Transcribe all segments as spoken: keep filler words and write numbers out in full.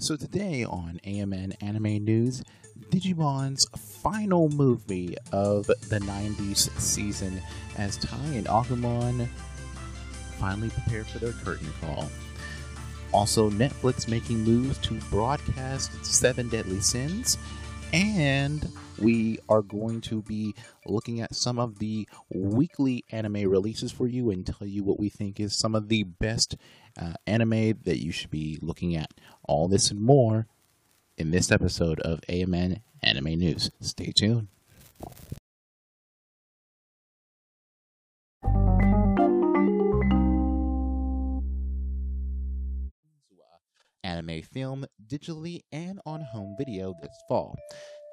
So today on A M N Anime News, Digimon's final movie of the nineties season as Tai and Agumon finally prepare for their curtain call. Also, Netflix making moves to broadcast Seven Deadly Sins, and we are going to be looking at some of the weekly anime releases for you and tell you what we think is some of the best uh, anime that you should be looking at. All this and more in this episode of A M N Anime News. Stay tuned. Anime film digitally and on home video this fall.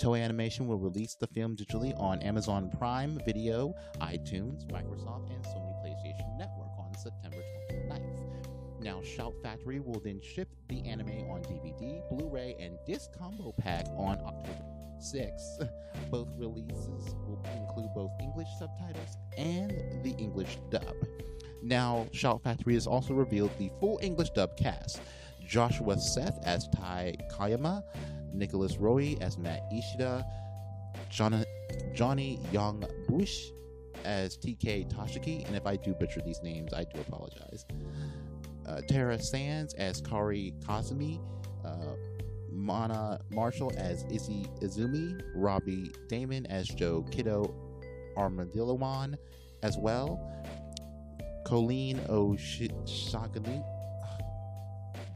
Toei Animation will release the film digitally on Amazon Prime Video, iTunes, Microsoft, and Sony PlayStation Network on September twenty-ninth. Now, Shout Factory will then ship the anime on D V D, Blu-ray, and disc combo pack on October sixth. Both releases will include both English subtitles and the English dub. Now, Shout Factory has also revealed the full English dub cast. Joshua Seth as Tai Kayama, Nicholas Roy as Matt Ishida, John, Johnny Young Bush as T K Tashiki, and if I do butcher these names, I do apologize. Uh, Tara Sands as Kari Kasumi, uh, Mana Marshall as Izzy Izumi, Robbie Damon as Joe Kiddo Armadillomon as well, Colleen Oshakali.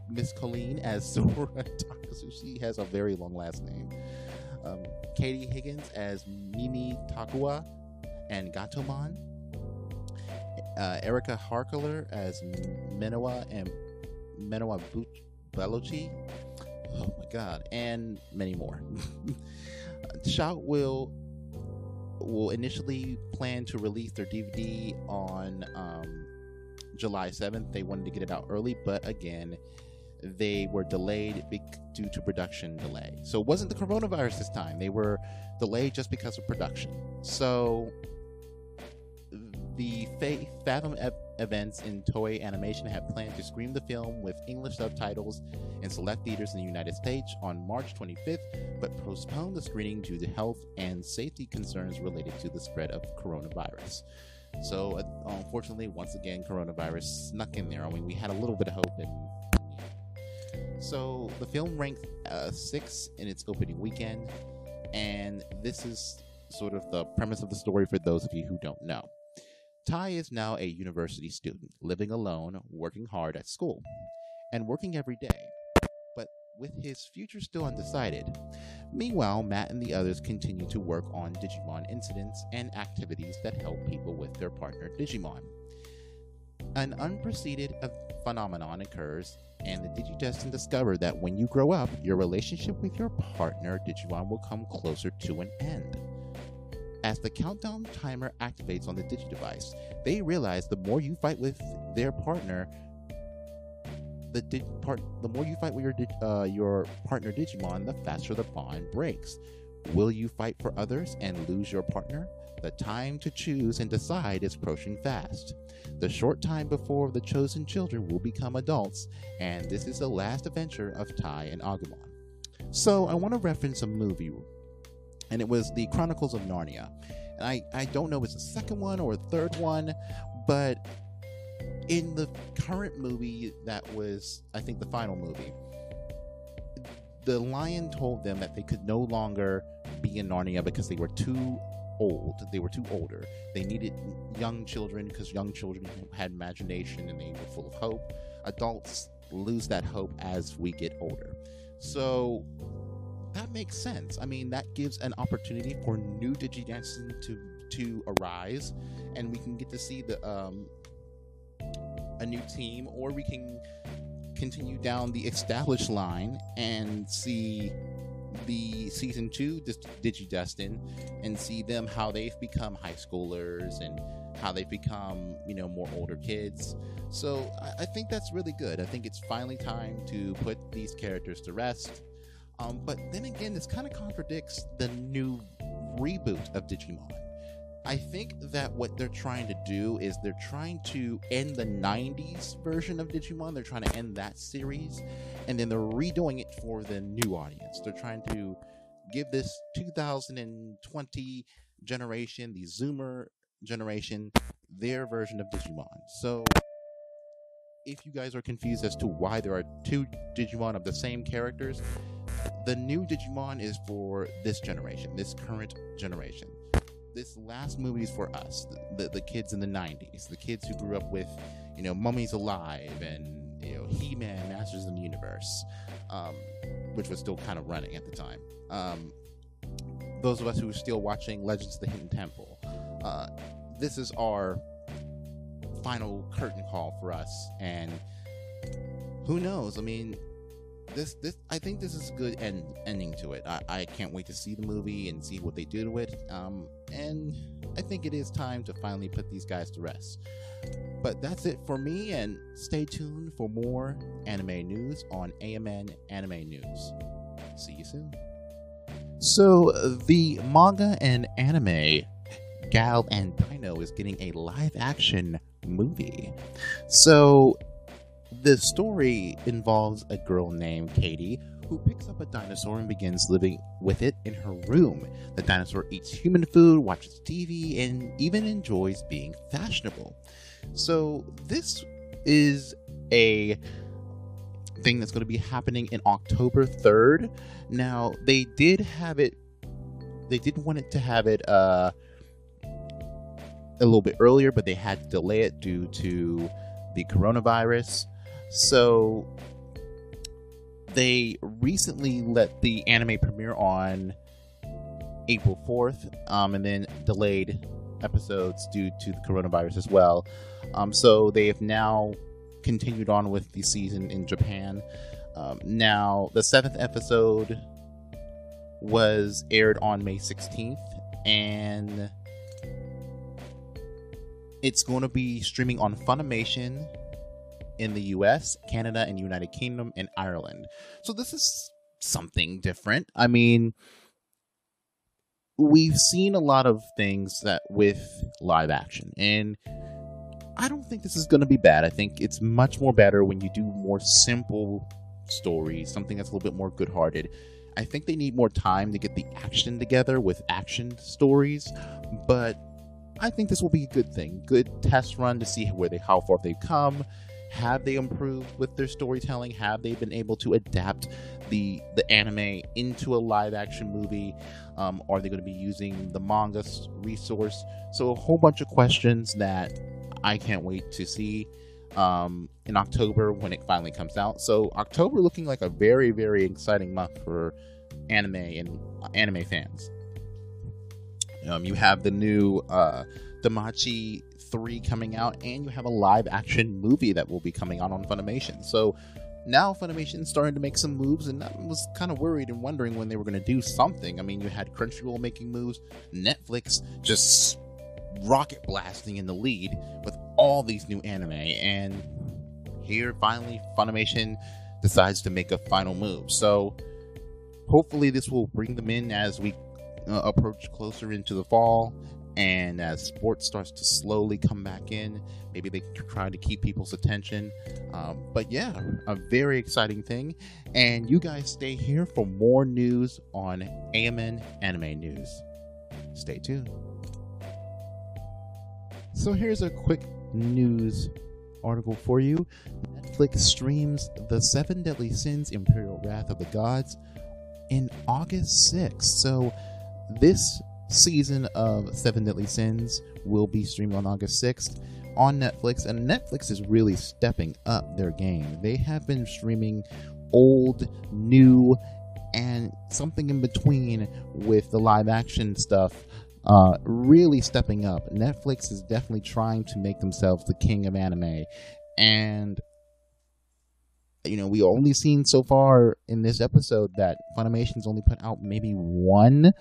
Miss Colleen as Sora Taka, she has a very long last name. Um, Katie Higgins as Mimi Takua and Gatomon. Uh, Erica Harkeler as Menowa and Menowa Belochi. Oh my God, and many more. Shout will will initially plan to release their D V D on um, July seventh. They wanted to get it out early, but again, they were delayed due to production delay. So it wasn't the coronavirus this time. They were delayed just because of production. So the Fathom events in Toei Animation have planned to screen the film with English subtitles in select theaters in the United States on March twenty-fifth, but postponed the screening due to health and safety concerns related to the spread of coronavirus. So, uh, unfortunately, once again, coronavirus snuck in there. I mean, we had a little bit of hope. And, yeah. So, the film ranked uh, six in its opening weekend, and this is sort of the premise of the story for those of you who don't know. Tai is now a university student, living alone, working hard at school, and working every day, but with his future still undecided. Meanwhile, Matt and the others continue to work on Digimon incidents and activities that help people with their partner Digimon. An unprecedented phenomenon occurs, and the Digidestined discover that when you grow up, your relationship with your partner Digimon will come closer to an end. As the countdown timer activates on the Digidevice, they realize the more you fight with their partner, The, dig- part, the more you fight with your, dig- uh, your partner Digimon, the faster the bond breaks. Will you fight for others and lose your partner? The time to choose and decide is approaching fast. The short time before the chosen children will become adults, and this is the last adventure of Tai and Agumon. So I want to reference a movie, and it was The Chronicles of Narnia. And I, I don't know if it's the second one or the third one, but in the current movie that was, I think, the final movie, the lion told them that they could no longer be in Narnia because they were too old. They were too older. They needed young children because young children had imagination and they were full of hope. Adults lose that hope as we get older. So that makes sense. I mean, that gives an opportunity for new Digidestined to to arise, and we can get to see the um a new team, or we can continue down the established line and see the season two Digidestined and see them, how they've become high schoolers and how they've become, you know, more older kids. So I, I think that's really good. I think it's finally time to put these characters to rest. Um, but then again, this kind of contradicts the new reboot of Digimon. I think that what they're trying to do is they're trying to end the nineties version of Digimon. They're trying to end that series, and then they're redoing it for the new audience. They're trying to give this two thousand twenty generation, the Zoomer generation, their version of Digimon. So if you guys are confused as to why there are two Digimon of the same characters, the new Digimon is for this generation, this current generation. This last movie is for us, the, the, the kids in the nineties, the kids who grew up with, you know, Mummies Alive and, you know, He-Man, Masters of the Universe, um, which was still kind of running at the time. Um, those of us who are still watching Legends of the Hidden Temple. Uh, this is our final curtain call for us, and who knows? I mean, this this I think this is a good end, ending to it. I, I can't wait to see the movie and see what they do to it. Um, and I think it is time to finally put these guys to rest. But that's it for me, and stay tuned for more anime news on A M N Anime News. See you soon. So the manga and anime Gal and Dino is getting a live-action movie. So the story involves a girl named Katie who picks up a dinosaur and begins living with it in her room. The dinosaur eats human food, watches T V, and even enjoys being fashionable. So this is a thing that's going to be happening in October third. Now, they did have it... They did want it to have it... Uh, a little bit earlier, but they had to delay it due to the coronavirus. So they recently let the anime premiere on April fourth, um, and then delayed episodes due to the coronavirus as well. Um, so they have now continued on with the season in Japan. Um, now, the seventh episode was aired on May sixteenth, and it's going to be streaming on Funimation in the U S, Canada, and United Kingdom, and Ireland. So this is something different. I mean, we've seen a lot of things that with live action, and I don't think this is going to be bad. I think it's much more better when you do more simple stories, something that's a little bit more good-hearted. I think they need more time to get the action together with action stories, but I think this will be a good thing, good test run to see where they, how far they've come. Have they improved with their storytelling? Have they been able to adapt the the anime into a live action movie? Um, are they going to be using the manga resource? So a whole bunch of questions that I can't wait to see um, in October when it finally comes out. So October looking like a very, very exciting month for anime and uh, anime fans. Um, you have the new uh, Damachi three coming out, and you have a live-action movie that will be coming out on Funimation. So now Funimation's starting to make some moves, and I was kind of worried and wondering when they were going to do something. I mean, you had Crunchyroll making moves, Netflix just rocket blasting in the lead with all these new anime, and here finally Funimation decides to make a final move. So hopefully this will bring them in as we Uh, approach closer into the fall, and as sports starts to slowly come back in, maybe they can try to keep people's attention. Um, but yeah, a very exciting thing, and you guys stay here for more news on A M N Anime News. Stay tuned. So here's a quick news article for you. Netflix streams The Seven Deadly Sins, Imperial Wrath of the Gods in August sixth. So this season of Seven Deadly Sins will be streamed on August sixth on Netflix, and Netflix is really stepping up their game. They have been streaming old, new, and something in between with the live-action stuff, uh, really stepping up. Netflix is definitely trying to make themselves the king of anime, and you know, we only seen so far in this episode that Funimation's only put out maybe one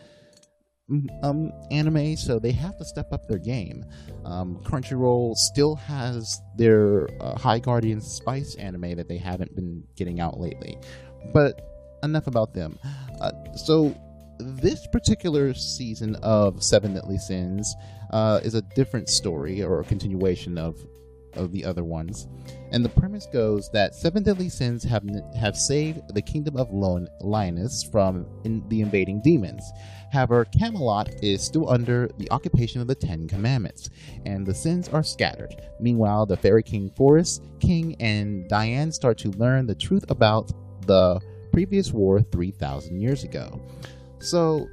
Um, anime, so they have to step up their game. Um, Crunchyroll still has their uh, High Guardian Spice anime that they haven't been getting out lately. But enough about them. Uh, so this particular season of Seven Deadly Sins uh, is a different story or a continuation of of the other ones, and the premise goes that Seven Deadly Sins have have saved the kingdom of Linus from in the invading demons. However, Camelot is still under the occupation of the Ten Commandments, and the sins are scattered. Meanwhile, the Fairy King Forest King and Diane start to learn the truth about the previous war three thousand years ago. So,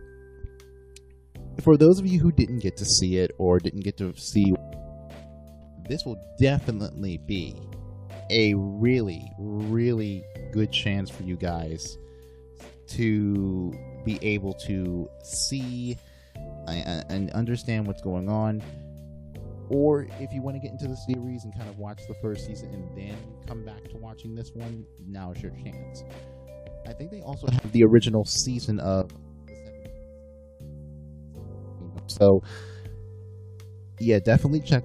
for those of you who didn't get to see it or didn't get to see, this will definitely be a really, really good chance for you guys to be able to see and understand what's going on. Or if you want to get into the series and kind of watch the first season and then come back to watching this one, now is your chance. I think they also have the original season of the seventh. So, yeah, definitely check.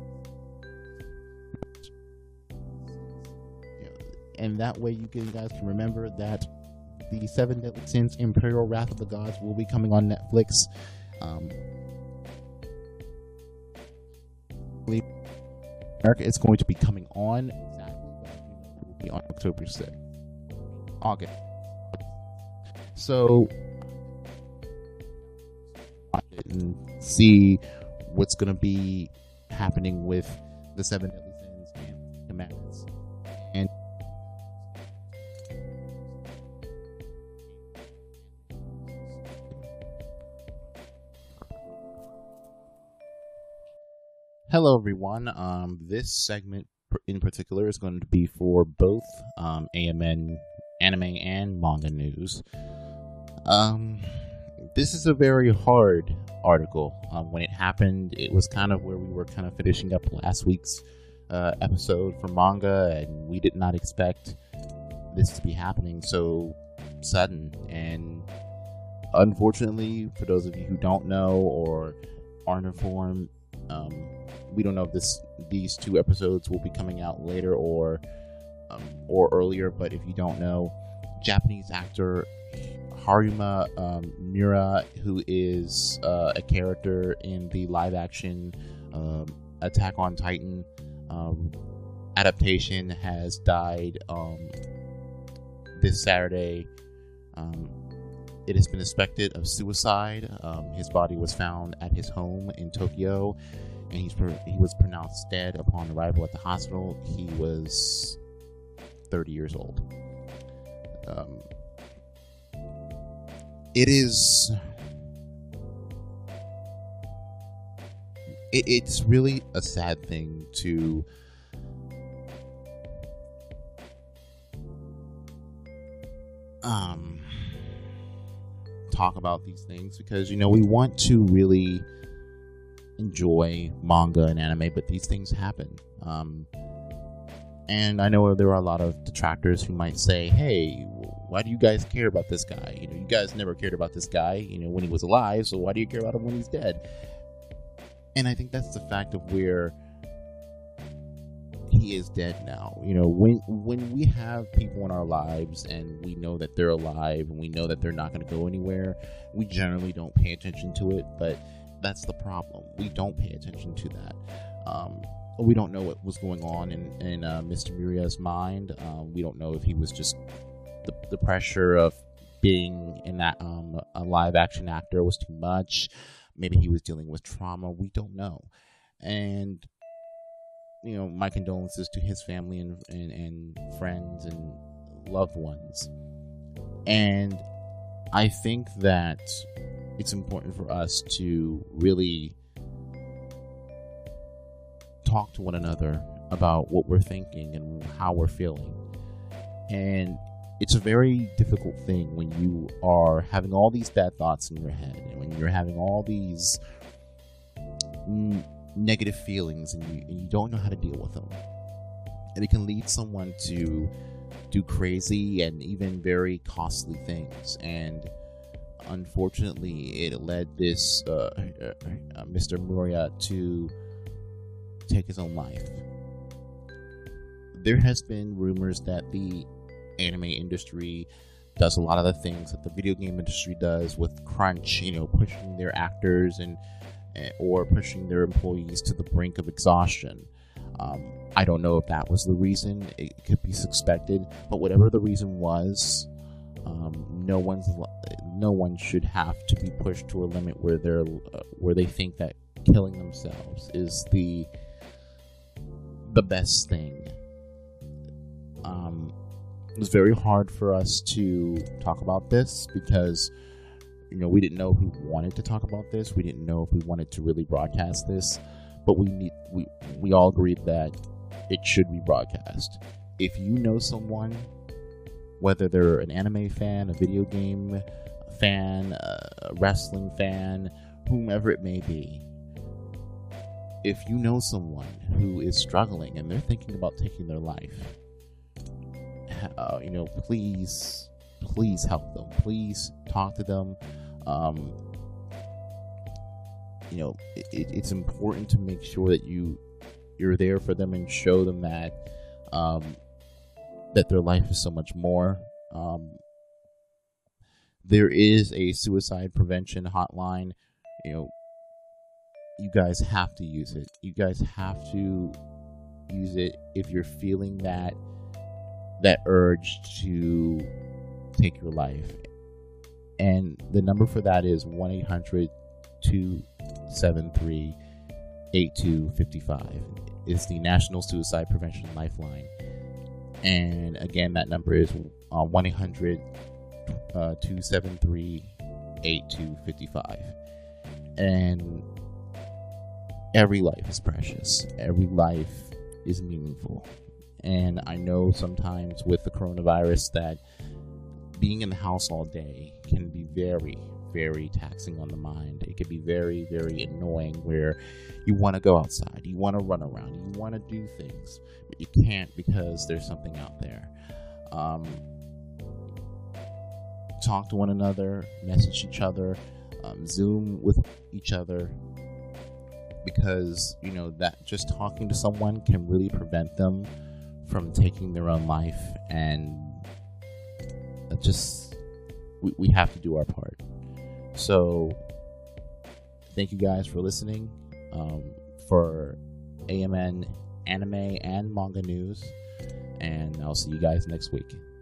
And that way you guys can remember that the Seven Deadly Sins Imperial Wrath of the Gods will be coming on Netflix. Um, America is going to be coming on will be on October sixth. August. So watch it and see what's going to be happening with the Seven Deadly Sins and the Madness. And hello everyone, um, this segment in particular is going to be for both um, A M N Anime and Manga News. Um, this is a very hard article. Um, when it happened, it was kind of where we were kind of finishing up last week's uh, episode for manga, and we did not expect this to be happening so sudden. And unfortunately, for those of you who don't know or aren't informed, um, we don't know if this these two episodes will be coming out later or um, or earlier, but if you don't know, Japanese actor Haruma um, Miura, who is uh, a character in the live-action um, Attack on Titan um, adaptation, has died um, this Saturday. Um, it has been suspected of suicide. Um, his body was found at his home in Tokyo, and he's pro- he was pronounced dead upon arrival at the hospital. He was thirty years old. Um, it is... It, it's really a sad thing to... Um, talk about these things because, you know, we want to really enjoy manga and anime, but these things happen. Um, and I know there are a lot of detractors who might say, hey, why do you guys care about this guy? You know, you guys never cared about this guy, you know, when he was alive, so why do you care about him when he's dead? And I think that's the fact of where he is dead now. You know, when when we have people in our lives and we know that they're alive and we know that they're not going to go anywhere, we generally don't pay attention to it, but that's the problem. We don't pay attention to that. Um, we don't know what was going on in, in uh, Mister Muria's mind. Um, we don't know if he was just the, the pressure of being in that um, a live action actor was too much. Maybe he was dealing with trauma. We don't know. And, you know, my condolences to his family and, and, and friends and loved ones. And I think that it's important for us to really talk to one another about what we're thinking and how we're feeling. And it's a very difficult thing when you are having all these bad thoughts in your head and when you're having all these n- negative feelings and you, and you don't know how to deal with them. And it can lead someone to do crazy and even very costly things. And unfortunately, it led this uh, uh, Mister Moria to take his own life. There has been rumors that the anime industry does a lot of the things that the video game industry does with crunch, you know, pushing their actors and or pushing their employees to the brink of exhaustion. Um, I don't know if that was the reason. It could be suspected, but whatever the reason was, um, no one's no one should have to be pushed to a limit where they're uh, where they think that killing themselves is the the best thing. Um, it was very hard for us to talk about this because, you know, we didn't know if we wanted to talk about this. We didn't know if we wanted to really broadcast this, but we need, we we all agreed that it should be broadcast. If you know someone, whether they're an anime fan, a video game fan, a wrestling fan, whomever it may be, if you know someone who is struggling and they're thinking about taking their life, uh, you know, please, please help them. Please talk to them. Um, you know, it, it, it's important to make sure that you you're there for them and show them that um, that their life is so much more. Um, there is a suicide prevention hotline. You know, you guys have to use it. You guys have to use it if you're feeling that that urge to take your life. And the number for that is one eight hundred two seven three eight two five five. It's the National Suicide Prevention Lifeline. And again, that number is one eight hundred two seven three eight two five five. And every life is precious. Every life is meaningful. And I know sometimes with the coronavirus that being in the house all day can be very, very taxing on the mind. It can be very, very annoying where you want to go outside, you want to run around, you want to do things, but you can't because there's something out there. Um, talk to one another, message each other, um, Zoom with each other, because, you know, that just talking to someone can really prevent them from taking their own life. And just we, we have to do our part. So thank you guys for listening. Um, for A M N Anime and Manga News, and I'll see you guys next week.